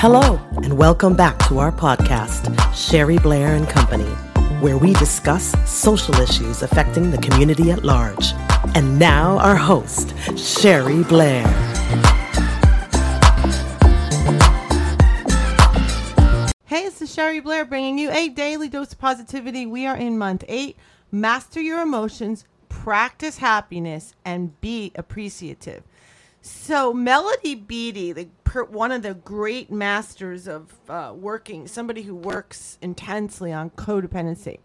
Hello, and welcome back to our podcast, Sherry Blair and Company, where we discuss social issues affecting the community at large. And now our host, Sherry Blair. Hey, this is Sherry Blair bringing you a daily dose of positivity. We are in month 8. Master your emotions, practice happiness, and be appreciative. So Melody Beattie, one of the great masters of somebody who works intensely on codependency,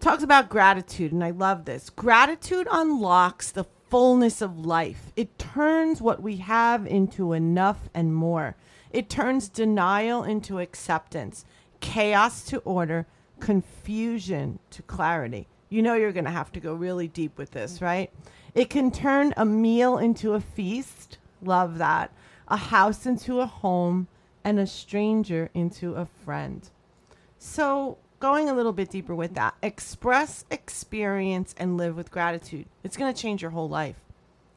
talks about gratitude, and I love this. Gratitude unlocks the fullness of life. It turns what we have into enough and more. It turns denial into acceptance, chaos to order, confusion to clarity. You know you're going to have to go really deep with this, right? It can turn a meal into a feast. Love that. A house into a home, and a stranger into a friend. So going a little bit deeper with that, express, experience, and live with gratitude. It's going to change your whole life.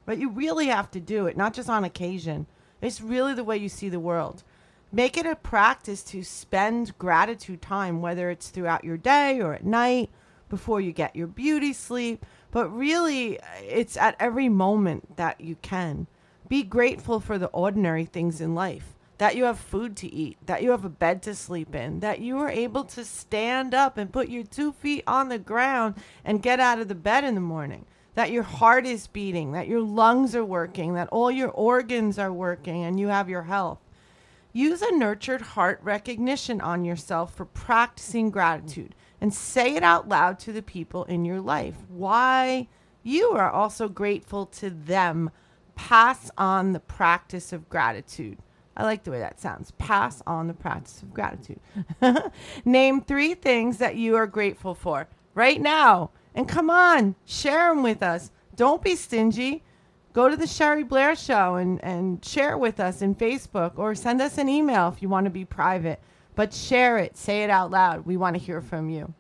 But you really have to do it, not just on occasion. It's really the way you see the world. Make it a practice to spend gratitude time, whether it's throughout your day or at night, before you get your beauty sleep. But really, it's at every moment that you can. Be grateful for the ordinary things in life, that you have food to eat, that you have a bed to sleep in, that you are able to stand up and put your 2 feet on the ground and get out of the bed in the morning, that your heart is beating, that your lungs are working, that all your organs are working, and you have your health. Use a nurtured heart recognition on yourself for practicing gratitude and say it out loud to the people in your life. Why you are also grateful to them. Pass on the practice of gratitude. I like the way that sounds. Pass on the practice of gratitude. Name 3 things that you are grateful for right now. And come on, share them with us. Don't be stingy. Go to the Sherry Blair Show and share with us in Facebook, or send us an email if you want to be private. But share it. Say it out loud. We want to hear from you.